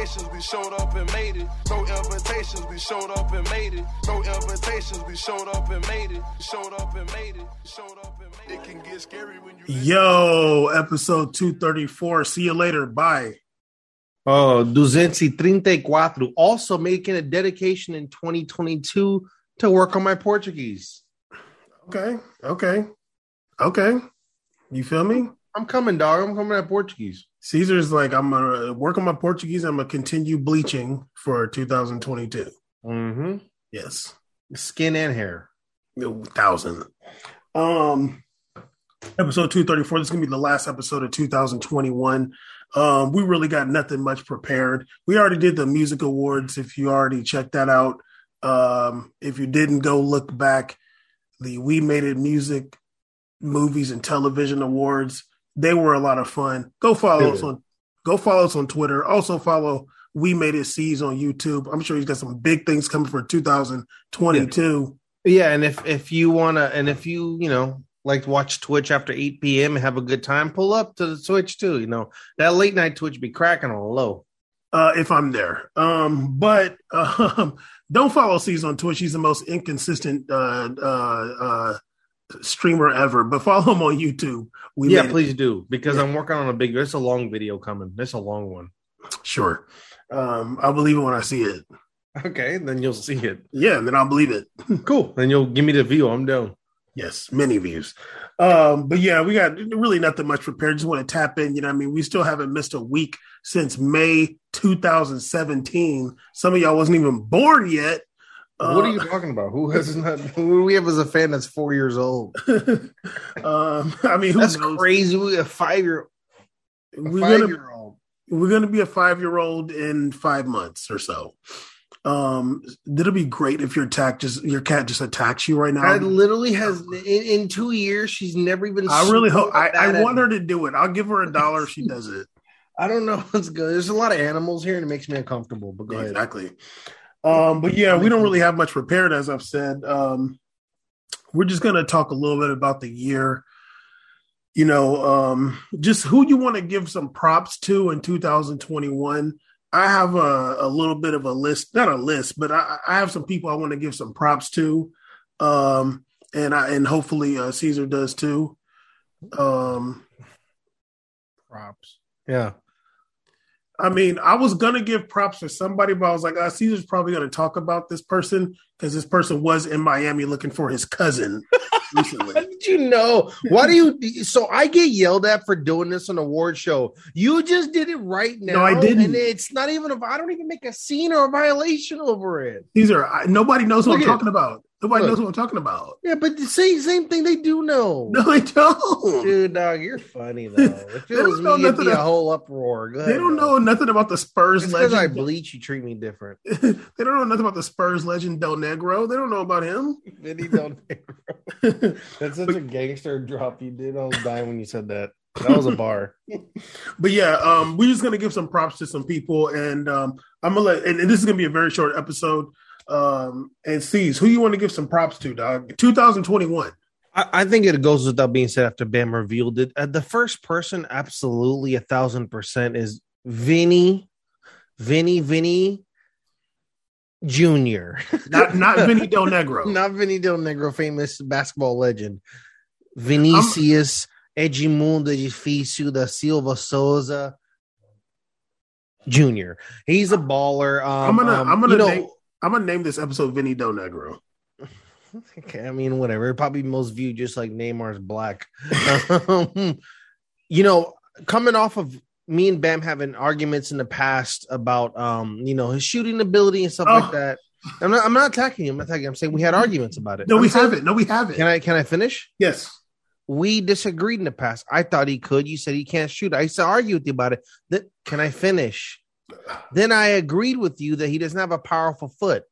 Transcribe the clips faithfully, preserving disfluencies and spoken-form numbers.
invitations, we showed up and made it. No invitations, we showed up and made it. No invitations, we showed up and made it. Showed up and made it. Showed up and made it. It can get scary when you. Yo, episode two thirty-four. See you later. Bye. Oh, two thirty-four. Also making a dedication in twenty twenty-two to work on my Portuguese. Okay. Okay. Okay. You feel me? I'm coming, dog. I'm coming at Portuguese. Caesar's like, I'm going to work on my Portuguese. I'm going to continue bleaching for two thousand twenty-two. Mm-hmm. Yes. Skin and hair. one thousand. Um, episode two thirty-four. This is going to be the last episode of two thousand twenty-one. Um, we really got nothing much prepared. We already did the music awards. If you already checked that out, um, if you didn't, go look back. The We Made It Music, Movies, and Television Awards. They were a lot of fun. Go follow yeah. us on go follow us on Twitter. Also follow We Made It C's on YouTube. I'm sure he's got some big things coming for two thousand twenty-two. Yeah, yeah and if if you wanna and if you, you know, like to watch Twitch after eight p.m. and have a good time, pull up to the Twitch too. You know, that late night Twitch be cracking on low. Uh, if I'm there. Um, but uh, don't follow C's on Twitch. He's the most inconsistent uh uh uh streamer ever, but follow him on YouTube. We yeah, please it. do, because yeah. I'm working on a big, it's a long video coming. It's a long one. Sure. Um, I'll believe it when I see it. Okay, then you'll see it. Yeah, then I'll believe it. Cool. Then you'll give me the view. I'm down. Yes, many views. Um, but yeah, we got really nothing much prepared. Just want to tap in. You know what I mean? We still haven't missed a week since May two thousand seventeen. Some of y'all wasn't even born yet. What are you talking about? Who has not? Who do we have as a fan that's four years old? um, I mean, who that's knows? Crazy. We a five year, a we're five gonna, year old. We're gonna be a five year old in five months or so. Um, it'll be great if your cat just your cat just attacks you right now. That literally has in, in two years. She's never even. I really hope. I, I want her to do it. I'll give her a dollar if she does it. I don't know. It's good. There's a lot of animals here, and it makes me uncomfortable. But go yeah, ahead. Exactly. Um, but yeah, we don't really have much prepared, as I've said. Um, we're just going to talk a little bit about the year, you know, um, just who you want to give some props to in two thousand twenty-one. I have a, a little bit of a list, not a list, but I, I have some people I want to give some props to. Um, and I, and hopefully uh, Caesar does too. Um, props. Yeah. I mean, I was going to give props to somebody, but I was like, oh, Caesar's probably going to talk about this person because this person was in Miami looking for his cousin recently. How did you know? Why do you? So I get yelled at for doing this on an award show. You just did it right now. No, I didn't. And it's not even, a, I don't even make a scene or a violation over it. Caesar, I, nobody knows what Look I'm talking it. about. Nobody Look. knows what I'm talking about. Yeah, but the same, same thing they do know. No, they don't. Dude, dog, you're funny, though. It feels me to be a whole uproar. Go ahead, they don't though. know nothing about the Spurs it's legend. Because I bleach, you treat me different. They don't know nothing about the Spurs legend, Del Negro. They don't know about him. Vinny Del Negro. That's such but, a gangster drop you did. I was dying when you said that. That was a bar. But yeah, um, we're just going to give some props to some people. And um, I'm going to let, and, and this is going to be a very short episode. Um, and C's, who you want to give some props to, dog? two thousand twenty-one. I, I think it goes without being said after Bam revealed it. Uh, the first person, absolutely a thousand percent, is Vinny, Vinny, Vinny Junior Not not Vinny Del Negro. Not Vinny Del Negro, famous basketball legend. Vinicius Edgimundo de Fissuda da Silva Souza Junior He's a baller. Um, I'm gonna, um, I'm gonna. You know, name- I'm gonna name this episode Vinny Del Negro. Okay, I mean, whatever. Probably most viewed, just like Neymar's black. um, you know, coming off of me and Bam having arguments in the past about, um, you know, his shooting ability and stuff oh. like that. I'm not, I'm not attacking you. I'm not attacking you. I'm saying we had arguments about it. No, I'm we saying, haven't. No, we haven't. Can I? Can I finish? Yes. We disagreed in the past. I thought he could. You said he can't shoot. I used to argue with you about it. Then, can I finish? Then I agreed with you that he doesn't have a powerful foot.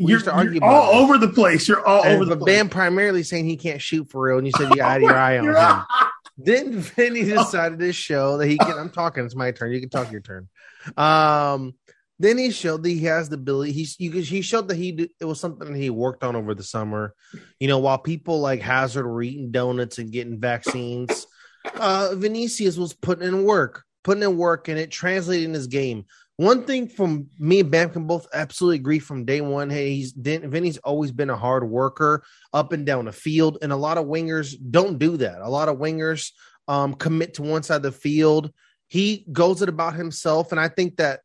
We you're used to argue you're all it. over the place. You're all and over the place. Bam primarily saying he can't shoot for real, and you said you had oh your eye on him. Eye. Then Vinny decided to show that he can. I'm talking. It's my turn. You can talk your turn. Um, then he showed that he has the ability. He you, he showed that he did, it was something that he worked on over the summer. You know, while people like Hazard were eating donuts and getting vaccines, uh, Vinicius was putting in work, putting in work, and it translated in his game. One thing from me and Bam can both absolutely agree from day one. Hey, he's Vinny's always been a hard worker up and down the field. And a lot of wingers don't do that. A lot of wingers um, commit to one side of the field. He goes it about himself. And I think that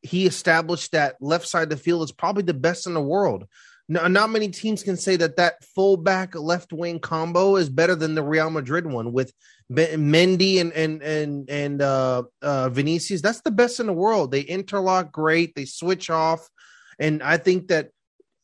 he established that left side of the field is probably the best in the world. No, not many teams can say that that fullback left wing combo is better than the Real Madrid one with Mendy and and and and uh, uh, Vinicius. That's the best in the world. They interlock great. They switch off, and I think that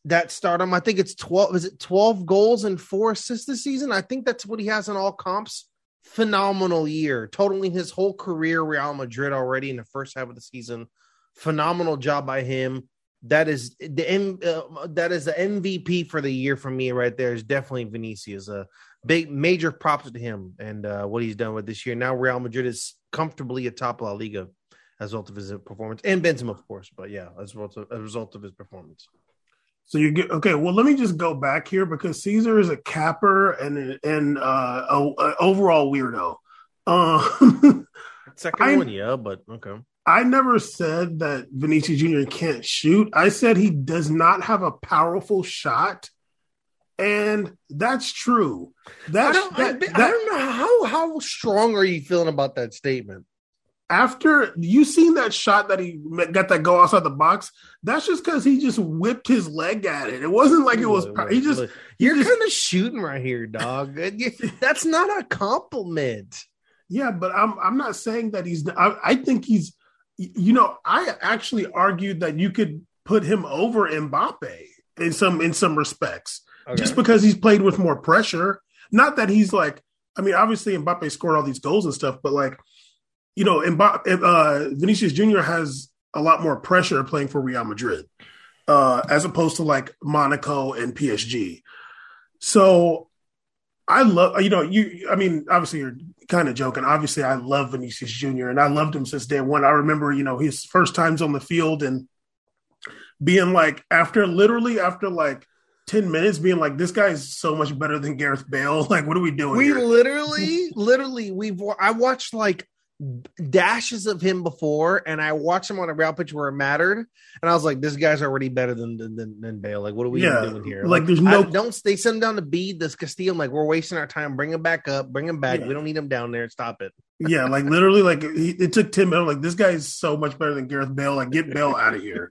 that stardom. I think it's twelve. Is it twelve goals and four assists this season? I think that's what he has in all comps. Phenomenal year, totaling his whole career Real Madrid already in the first half of the season. Phenomenal job by him. That is the M, uh, that is the M V P for the year for me right there is definitely Vinicius. A uh, big major props to him and uh, what he's done with this year. Now Real Madrid is comfortably atop La Liga as a result of his performance and Benzema, of course. But yeah, as a result of, as a result of his performance. So you get okay. Well, let me just go back here because Cesar is a capper and and uh, a, a overall weirdo. Uh, Second I, one, yeah, but okay. I never said that Vinicius Junior can't shoot. I said he does not have a powerful shot, and that's true. That's, I, don't, that, I, that, I don't know how how strong are you feeling about that statement? After you seen that shot that he got that go outside the box, that's just because he just whipped his leg at it. It wasn't like it was. Look, he just look, you're just, kind of shooting right here, dog. That's not a compliment. Yeah, but I'm I'm not saying that he's. I, I think he's. You know, I actually argued that you could put him over Mbappe in some in some respects, okay. Just because he's played with more pressure. Not that he's like, I mean, obviously Mbappe scored all these goals and stuff, but like, you know, Mbappe, uh, Vinicius Junior has a lot more pressure playing for Real Madrid uh, as opposed to like Monaco and P S G. So I love, you know, you. I mean, obviously you're kind of joking. Obviously, I love Vinicius Junior and I loved him since day one. I remember, you know, his first times on the field and being like, after literally after like ten minutes, being like, this guy is so much better than Gareth Bale. Like, what are we doing? We here? literally, literally, we've I watched like dashes of him before, and I watched him on a Real pitch where it mattered, and I was like, this guy's already better than than, than Bale. Like, what are we yeah, doing here? Like, like there's no I don't they send him down to B this Castillo. I'm like, we're wasting our time. Bring him back up. Bring him back. Yeah. We don't need him down there. Stop it. Yeah, like literally, like he, it took ten minutes. Like, this guy is so much better than Gareth Bale. Like, get Bale out of here.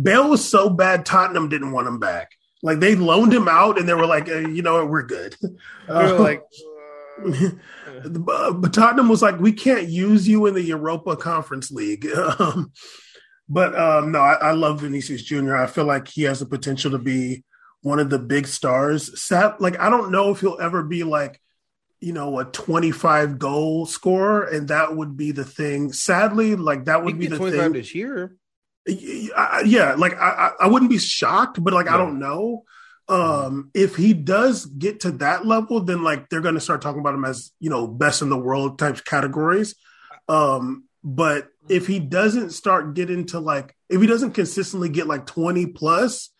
Bale was so bad, Tottenham didn't want him back. Like, they loaned him out, and they were like, hey, you know, we're good. They were like. But Tottenham was like, we can't use you in the Europa Conference League. Um, but um, no, I, I love Vinicius Junior I feel like he has the potential to be one of the big stars. Sad, like, I don't know if he'll ever be like, you know, a twenty-five goal scorer, and that would be the thing. Sadly, like that would be the thing this year. Yeah, like I, I wouldn't be shocked, but like yeah. I don't know. Um, if he does get to that level, then like they're going to start talking about him as, you know, best in the world types categories. Um, but if he doesn't start getting to like, if he doesn't consistently get like twenty plus,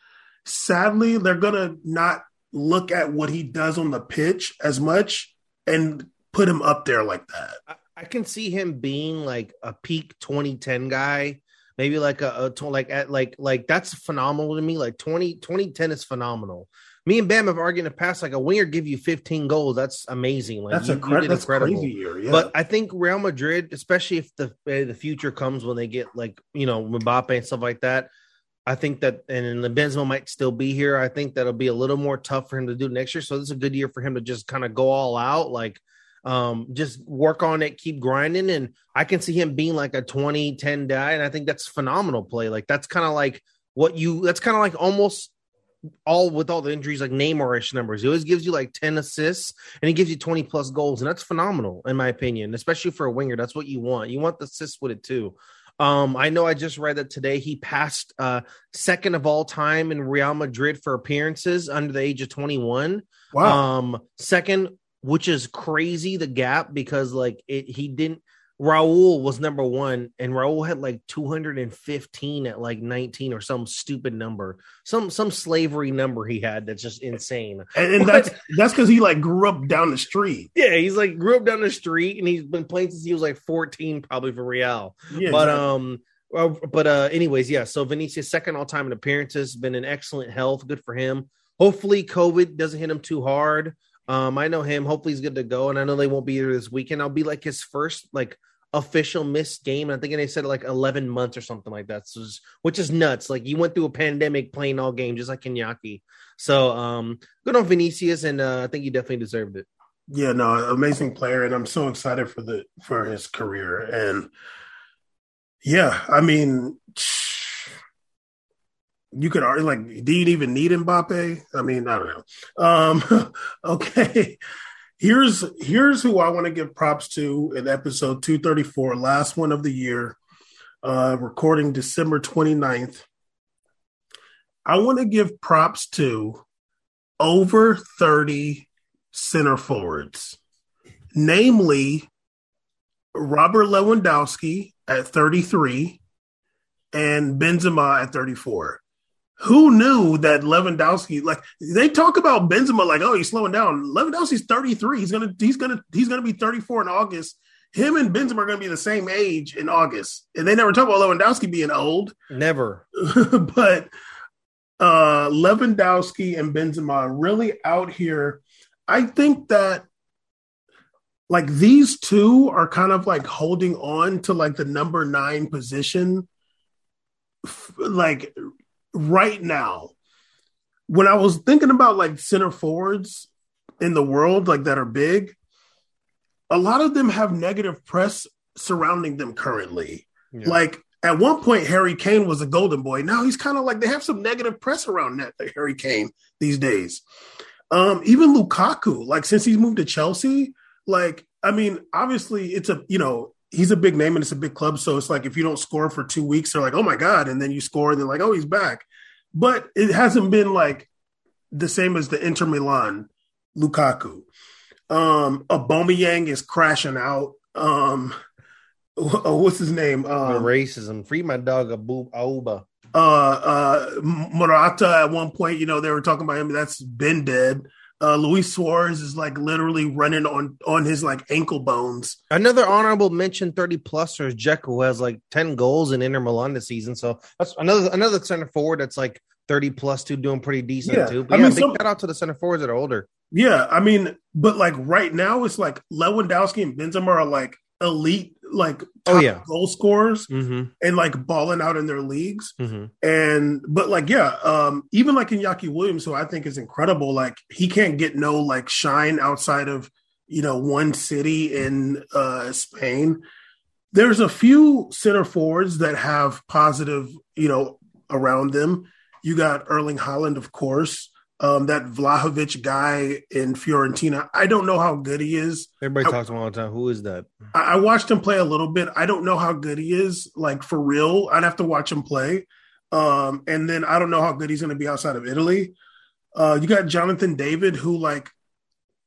sadly, they're going to not look at what he does on the pitch as much and put him up there like that. I, I can see him being like a peak twenty ten guy. Maybe like a, a like at like like that's phenomenal to me. Like twenty ten is phenomenal. Me and Bam have argued in the past like a winger give you fifteen goals. That's amazing. Like that's, you, incre- you that's incredible. Crazy year, yeah. But I think Real Madrid, especially if the uh, the future comes when they get like, you know, Mbappe and stuff like that. I think that and, and Benzema might still be here. I think that'll be a little more tough for him to do next year. So this is a good year for him to just kind of go all out. Like. Um, just work on it, keep grinding, and I can see him being like a twenty ten guy, and I think that's phenomenal play. Like that's kind of like what you. That's kind of like almost all with all the injuries, like Neymar-ish numbers. He always gives you like ten assists, and he gives you twenty plus goals, and that's phenomenal in my opinion, especially for a winger. That's what you want. You want the assists with it too. Um, I know I just read that today he passed uh, second of all time in Real Madrid for appearances under the age of twenty-one. Wow, um, second. Which is crazy, the gap, because like it, he didn't Raul was number one, and Raul had like two hundred fifteen at like nineteen or some stupid number, some some slavery number he had that's just insane. And, and that's that's because he like grew up down the street. Yeah, he's like grew up down the street, and he's been playing since he was like fourteen, probably for Real. Yeah, but exactly. um. Well, but uh, anyways, yeah, so Vinicius, second all-time in appearances, been in excellent health. Good for him. Hopefully COVID doesn't hit him too hard. Um, I know him. Hopefully he's good to go, and I know they won't be there this weekend. I'll be like his first like official missed game, and I think they said like eleven months or something like that, so, which is nuts. Like, you went through a pandemic playing all game, just like Iñaki. So um, good on Vinicius, and uh, I think he definitely deserved it. Yeah, no, amazing player, and I'm so excited for the for his career. And yeah, I mean, you could argue, like, do you even need Mbappe? I mean, I don't know. Um, okay, here's here's who I want to give props to in episode two thirty-four, last one of the year, uh, recording December twenty-ninth. I want to give props to over thirty center forwards, namely Robert Lewandowski at thirty-three and Benzema at thirty-four. Who knew that Lewandowski, like, they talk about Benzema like, oh, he's slowing down. Lewandowski's thirty-three. He's gonna he's gonna he's gonna be thirty-four in August. Him and Benzema are gonna be the same age in August. And they never talk about Lewandowski being old. Never. But uh, Lewandowski and Benzema really out here. I think that, like, these two are kind of like holding on to like the number nine position, f- like right now. When I was thinking about like center forwards in the world, like that are big, a lot of them have negative press surrounding them currently. Yeah. Like, at one point, Harry Kane was a golden boy. Now he's kind of like, they have some negative press around that, like Harry Kane these days. Um, even Lukaku, like, since he's moved to Chelsea. Like, I mean, obviously it's a, you know, he's a big name and it's a big club. So it's like, if you don't score for two weeks, they're like, oh my God. And then you score and they're like, oh, he's back. But it hasn't been like the same as the Inter Milan Lukaku. Um, Aubameyang is crashing out. Um, oh, what's his name? Um, racism. Free my dog, Auba. Uh, uh, Morata at one point, you know, they were talking about him. That's been dead. Uh, Luis Suarez is like literally running on, on his like ankle bones. Another honorable mention, thirty plusers, Jekyll, who has like ten goals in Inter Milan this season. So that's another another center forward that's like thirty plus two, doing pretty decent yeah. too. But I yeah, mean, some, shout out to the center forwards that are older. Yeah, I mean, but like right now, it's like Lewandowski and Benzema are like elite, like top oh, yeah. goal scorers mm-hmm. and like balling out in their leagues. Mm-hmm. And, but like, yeah, um, even like Iñaki Williams, who I think is incredible. Like, he can't get no like shine outside of, you know, one city in uh, Spain. There's a few center forwards that have positive, you know, around them. You got Erling Haaland, of course. Um, that Vlahovic guy in Fiorentina, I don't know how good he is. Everybody I, talks about him all the time. Who is that? I, I watched him play a little bit. I don't know how good he is, like, for real. I'd have to watch him play. Um, and then I don't know how good he's going to be outside of Italy. Uh, you got Jonathan David, who, like,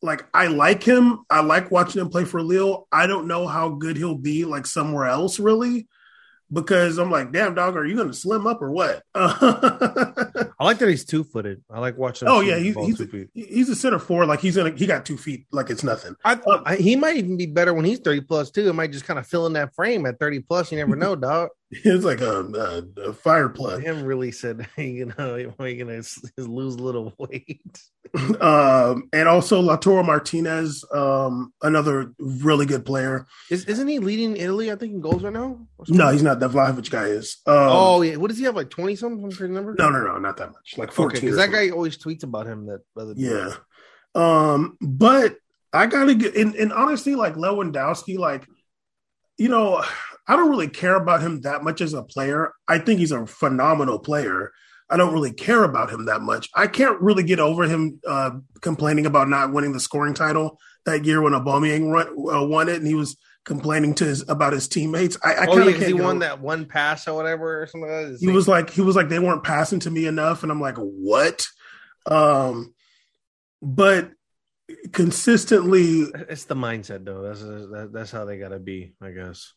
like I like him. I like watching him play for Lille. I don't know how good he'll be, like, somewhere else, really. Because I'm like, damn, dog, are you going to slim up or what? I like that he's two-footed. I like watching him. Oh, yeah, he's he's a, he's a center forward. Like, he's in a, he got two feet like it's nothing. I, um, I, he might even be better when he's thirty-plus, too. It might just kind of fill in that frame at thirty-plus. You never know, dog. It's like a, a, a fire plug. Him really said, you know, you're going to lose a little weight. um, and also Lautaro Martinez, um, another really good player. Is, isn't he leading Italy, I think, in goals right now? No, he's not. That Vlahovic guy is. Um, oh, yeah. What does he have, like twenty-something? Remember? No, no, no, not that much. Like fourteen. Because okay, that guy always tweets about him. That other Yeah. Um, but I got to get – and honestly, like Lewandowski, like, you know – I don't really care about him that much as a player. I think he's a phenomenal player. I don't really care about him that much. I can't really get over him uh, complaining about not winning the scoring title that year when Aubameyang run, uh, won it, and he was complaining to his, about his teammates. I, I oh, kind of yeah, he won that one pass or whatever. Or something like that. He was like, he was like, they weren't passing to me enough, and I'm like, what? Um, but consistently. It's the mindset, though. That's that, that's how they gotta be, I guess.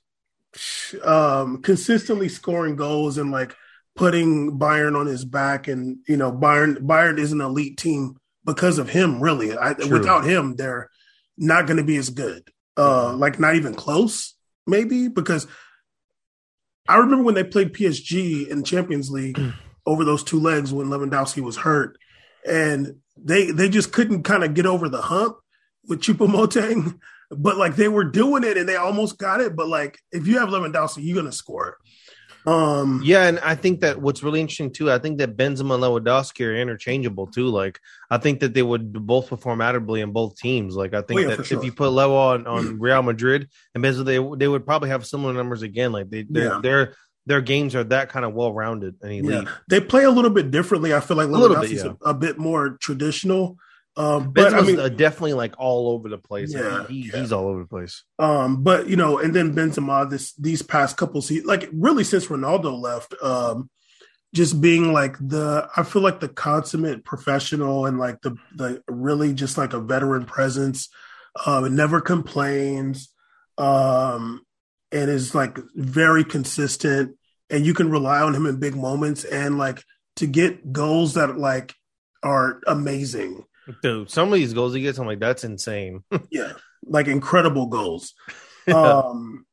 Um, consistently scoring goals and like putting Bayern on his back, and you know, Bayern Bayern is an elite team because of him. Really, I, without him, they're not going to be as good. Uh, like not even close, maybe, because I remember when they played P S G in Champions League over those two legs when Lewandowski was hurt, and they they just couldn't kind of get over the hump with Choupo-Moting. But, like, they were doing it, and they almost got it. But, like, if you have Lewandowski, you're going to score it. Um, yeah, and I think that what's really interesting, too, I think that Benzema and Lewandowski are interchangeable, too. Like, I think that they would both perform admirably in both teams. Like, I think oh, yeah, that sure. if you put Lewa on, on Real Madrid and Benzema, they, they would probably have similar numbers again. Like, they, they're, yeah. they're – their games are that kind of well-rounded and elite. Yeah. They play a little bit differently. I feel like Lewandowski is a, yeah. a bit more traditional. Um, but I mean, uh, definitely like all over the place. Yeah, I mean, he, yeah. He's all over the place. Um, but you know, and then Benzema, this these past couple seasons, like really since Ronaldo left, um, just being like the I feel like the consummate professional and like the the really just like a veteran presence. Um, and never complains, um, and is like very consistent, and you can rely on him in big moments and like to get goals that like are amazing. Dude, some of these goals he gets, I'm like, that's insane. yeah, like incredible goals. Um,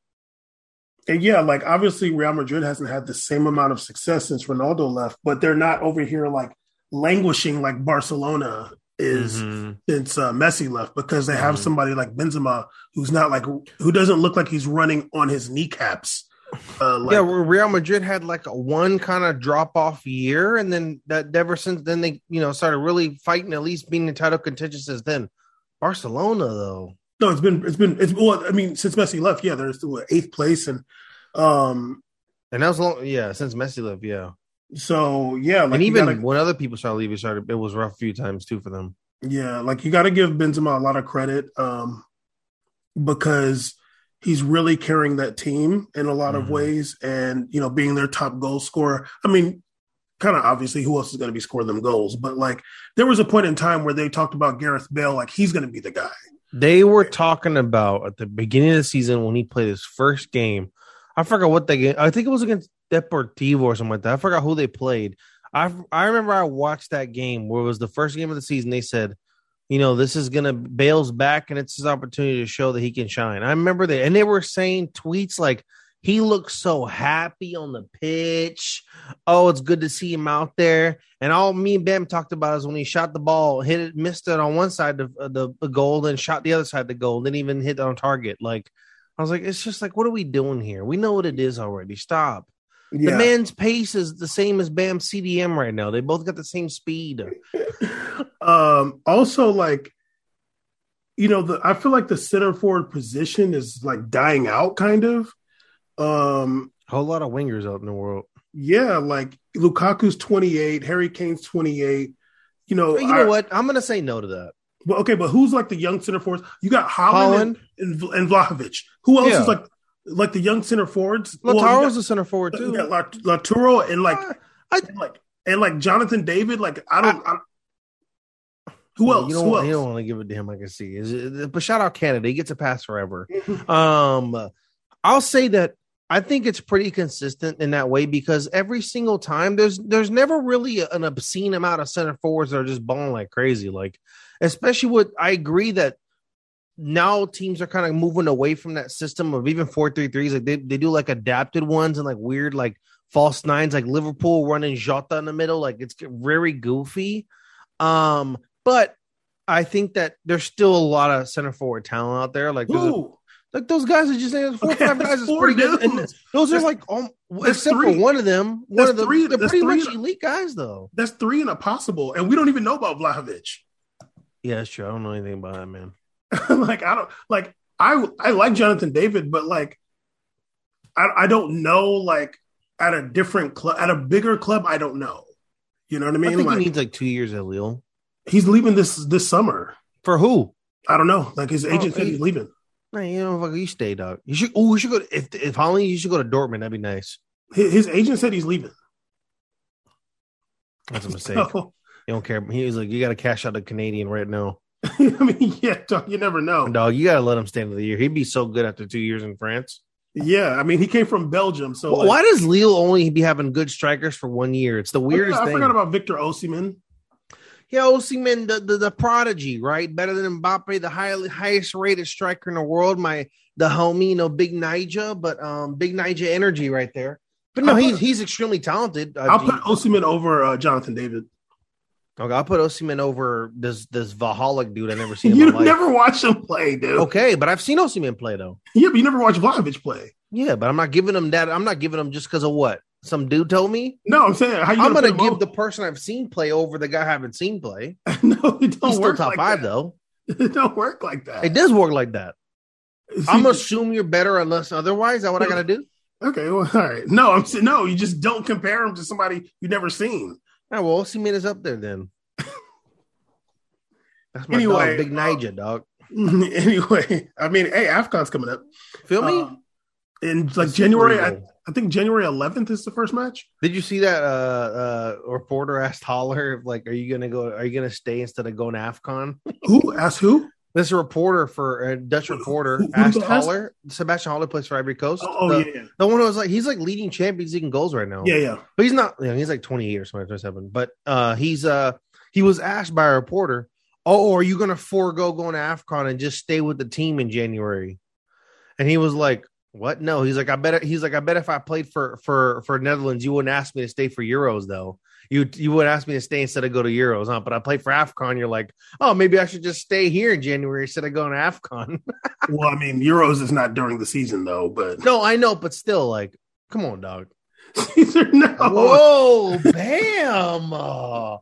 and, yeah, like, obviously Real Madrid hasn't had the same amount of success since Ronaldo left, but they're not over here, like, languishing like Barcelona is mm-hmm. since uh, Messi left, because they have mm-hmm. somebody like Benzema who's not, like, who doesn't look like he's running on his kneecaps. Uh, like, yeah, Real Madrid had like a one kind of drop off year, and then that ever since then they you know started really fighting, at least being in title contention since then. Barcelona though, no, it's been it's been it's well, I mean, since Messi left, yeah, they're still at eighth place, and um, and that was long, yeah, since Messi left, yeah. So yeah, like and even gotta, when other people started leaving, started it was rough a few times too for them. Yeah, like you got to give Benzema a lot of credit, um, because he's really carrying that team in a lot mm-hmm. of ways, and, you know, being their top goal scorer. I mean, kind of obviously who else is going to be scoring them goals? But, like, there was a point in time where they talked about Gareth Bale, like, he's going to be the guy. They were talking about at the beginning of the season when he played his first game. I forgot what they – I think it was against Deportivo or something like that. I forgot who they played. I, I remember I watched that game where it was the first game of the season. They said – you know, this is going to Bale's back, and it's his opportunity to show that he can shine. I remember that. And they were saying tweets like, he looks so happy on the pitch. Oh, it's good to see him out there. And all me and Bam talked about is when he shot the ball, hit it, missed it on one side of the, the goal, and shot the other side of the goal, didn't even hit on target. Like, I was like, it's just like, what are we doing here? We know what it is already. Stop. Yeah. The man's pace is the same as Bam's C D M right now. They both got the same speed. um, also, like, you know, the, I feel like the center forward position is, like, dying out, kind of. Um, a whole lot of wingers out in the world. Yeah, like, Lukaku's twenty-eight, Harry Kane's twenty-eight. You know, you know I, what? I'm going to say no to that. But, okay, but who's, like, the young center forwards? You got Haaland and, and, and Vlahovic. Who else yeah. is, like... Like the young center forwards, Lautaro's well, a center forward too. Yeah, Lautaro and like, uh, I, and like and like Jonathan David. Like I don't. I, I, who well, else? You don't, who else? You don't want to give a damn. I can see. Is it, but shout out Canada. He gets a pass forever. um, I'll say that I think it's pretty consistent in that way, because every single time there's there's never really an obscene amount of center forwards that are just balling like crazy. Like, especially with I agree that. Now teams are kind of moving away from that system of even four three threes. Like they, they do like adapted ones and like weird like false nines, like Liverpool running Jota in the middle. Like it's very goofy. Um, but I think that there's still a lot of center forward talent out there. Like, a, like those guys are just named four or okay, five guys. Is pretty dudes. Good. And those that's, are like um, except three. For one of them. One that's of them. Three, they're pretty much and, elite guys though. That's three and a possible, and we don't even know about Vlahovic. Yeah, that's true. I don't know anything about that man. like I don't like I I like Jonathan David, but like I I don't know, like at a different club, at a bigger club, I don't know. You know what I mean? I think like, he needs like two years at Lille. He's leaving this this summer. For who? I don't know. Like his agent oh, said he's leaving. No, you know, you stay, dog. You should. Oh, you should go. To, if if Holland, you should go to Dortmund. That'd be nice. His, his agent said he's leaving. That's a mistake. So, you don't care. He was like, you got to cash out a Canadian right now. I mean, yeah, dog, you never know. Dog, you got to let him stay in the year. He'd be so good after two years in France. Yeah, I mean, he came from Belgium. So well, like, why does Lille only be having good strikers for one year? It's the weirdest I forgot, I forgot thing. about Victor Osimhen. Yeah, Osimhen, the, the the prodigy, right? Better than Mbappe, the highly highest rated striker in the world. My the homie, you know, Big Niger, but um, Big Niger energy right there. But no, put, he's he's extremely talented. Uh, I'll put Osimhen over uh, Jonathan David. Okay, I'll put Osimhen over this this Vlahovic dude I never seen. You never watched him play, dude. Okay, but I've seen Osimhen play though. Yeah, but you never watched Vlahovic play. Yeah, but I'm not giving him that. I'm not giving him just because of what some dude told me. No, I'm saying how you I'm going to give over? the person I've seen play over the guy I haven't seen play. No, it don't He's work still top like five that. though. It don't work like that. It does work like that. See, I'm gonna assume you're better unless otherwise. Is that what yeah. I got to do? Okay, well, all right. No, I'm saying no. You just don't compare him to somebody you've never seen. All right, well, Osimhen is up there then. That's my anyway, dog, Big Niger, uh, dog. Anyway, I mean, hey, AFCON's coming up. Feel me? Uh, in like That's January, I, I think January eleventh is the first match. Did you see that uh, uh, reporter asked Haller, like, are you going to go, are you going to stay instead of going to AFCON? Who? Asked who? This reporter for a Dutch reporter who, who, asked Haller. Sébastien Haller plays for Ivory Coast. Oh, the, oh yeah, the one who was like he's like leading Champions League in goals right now. Yeah, yeah, but he's not. You know, he's like twenty-eight or something, twenty-seven. But uh, he's uh, he was asked by a reporter, "Oh, are you going to forego going to AFCON and just stay with the team in January?" And he was like, "What? No." He's like, "I bet." He's like, "I bet if I played for for for Netherlands, you wouldn't ask me to stay for Euros, though." You you would ask me to stay instead of go to Euros, huh? But I play for AFCON. You're like, oh, maybe I should just stay here in January instead of going to AFCON. Well, I mean, Euros is not during the season, though. But no, I know. But still, like, come on, dog. Caesar, no. Whoa, bam. I,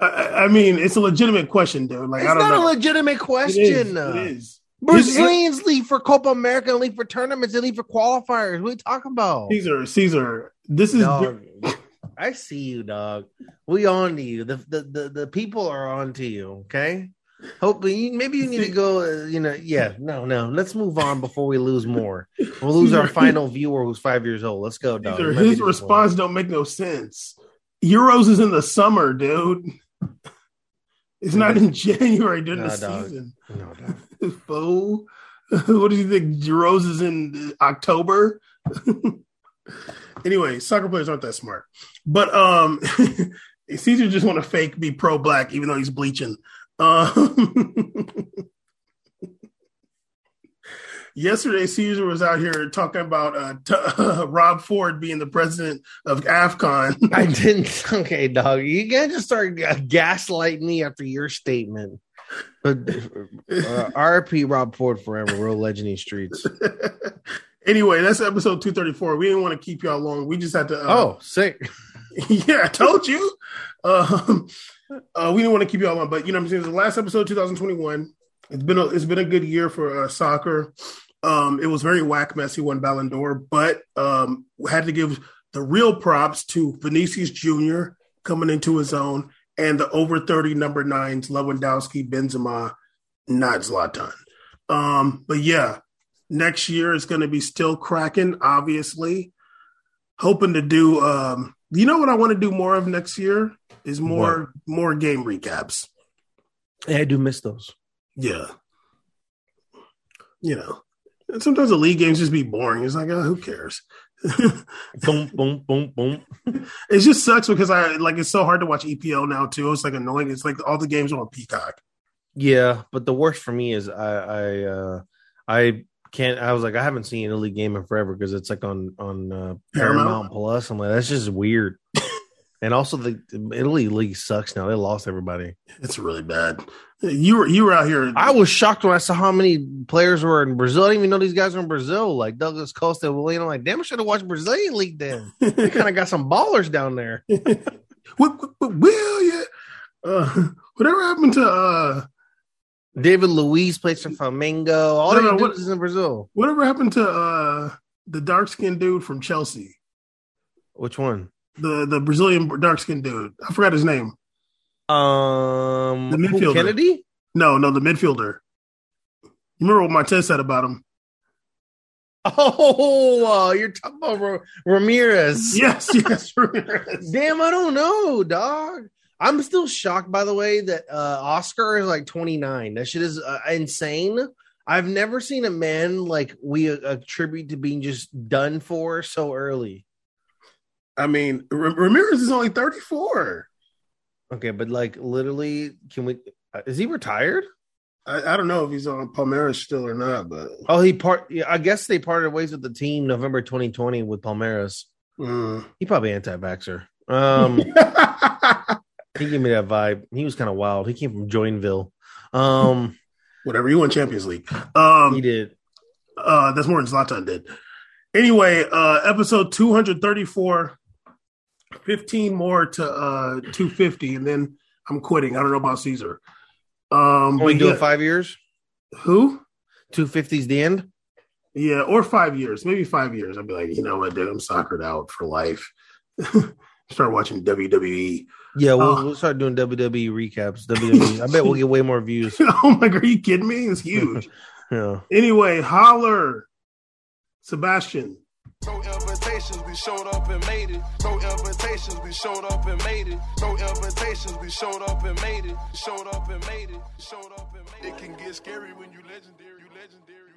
I mean, it's a legitimate question, dude. Like, it's I don't not know. a legitimate question. It is. It is. Brazilians it, leave for Copa America, and leave for tournaments, and leave for qualifiers. What are you talking about? Caesar, Caesar, this is. No. I see you, dog. We on to you. The, the the the people are on to you. Okay. Hopefully, maybe you need to go. Uh, you know, yeah. No, no. Let's move on before we lose more. We'll lose our final viewer who's five years old. Let's go, dog. Either his response more. don't make no sense. Euros is in the summer, dude. It's not in January during nah, the dog. season. No, dog. Fool. What do you think? Euros is in October. Anyway, soccer players aren't that smart. But um, Caesar just want to fake be pro-black, even though he's bleaching. Um, yesterday, Caesar was out here talking about uh, t- uh, Rob Ford being the president of AFCON. I didn't. Okay, dog. You can't just start gaslighting me after your statement. But uh, R I P Rob Ford forever, real legend in streets. Anyway, that's episode two thirty-four. We didn't want to keep y'all long. We just had to. Uh, oh, sick. Yeah, I told you. Um, uh, we didn't want to keep y'all long, but you know what I'm saying? It was the last episode, twenty twenty-one. It's been a, it's been a good year for uh, soccer. Um, it was very whack. Messi won Ballon d'Or, but um, we had to give the real props to Vinicius Junior coming into his own and the over thirty number nines, Lewandowski, Benzema, not Zlatan. Um, but yeah. Next year is going to be still cracking, obviously. Hoping to do um, – you know what I want to do more of next year is more what? more game recaps. Yeah, I do miss those. Yeah. You know, and sometimes the league games just be boring. It's like, oh, who cares? Boom, boom, boom, boom. It just sucks because I like it's so hard to watch E P L now, too. It's like annoying. It's like all the games are on Peacock. Yeah, but the worst for me is I I uh, I – Can't I was like I haven't seen an Italy game in forever because it's like on on uh, Paramount Plus. I'm like that's just weird, and also the, the Italy league sucks now. They lost everybody. It's really bad. You were you were out here. I was shocked when I saw how many players were in Brazil. I didn't even know these guys were in Brazil. Like Douglas Costa, Willian. I'm like damn, I should have watched Brazilian league then. They kind of got some ballers down there. Willian, uh, whatever happened to? Uh... David Luiz plays for Flamengo. All no, no, what is in Brazil. Whatever happened to uh, the dark-skinned dude from Chelsea? Which one? The the Brazilian dark-skinned dude. I forgot his name. Um, the midfielder. Who, Kennedy? No, no, the midfielder. You remember what Martinez said about him? Oh, uh, you're talking about Ramires. Yes, yes, Ramires. Damn, I don't know, dog. I'm still shocked, by the way, that uh, Oscar is like twenty-nine. That shit is uh, insane. I've never seen a man like we attribute to being just done for so early. I mean, R- Ramires is only thirty-four. Okay, but like literally, can we? Uh, is he retired? I, I don't know if he's on Palmeiras still or not, but oh, he part. Yeah, I guess they parted ways with the team November twenty twenty with Palmeiras. Mm. He probably anti-vaxxer. Um, he gave me that vibe. He was kind of wild. He came from Joinville. Um, whatever. He won Champions League. Um, he did. Uh, that's more than Zlatan did. Anyway, uh, episode two thirty-four. fifteen more to uh, two fifty, and then I'm quitting. I don't know about Caesar. Um, Can we do yeah. it five years? Who? two fifty's the end? Yeah, or five years. Maybe five years. I'll be like, you know what, dude? I'm soccered out for life. Start watching W W E. Yeah, we'll, uh, we'll start doing W W E recaps. W W E. I bet we'll get way more views. Oh, my God. Are you kidding me? It's huge. Yeah. Anyway, holler. Sebastian. No invitations, we showed up and made it. No invitations, we showed up and made it. No invitations, we showed up and made it. Showed up and made it. Showed up and made it. It can get scary when you legendary, you legendary.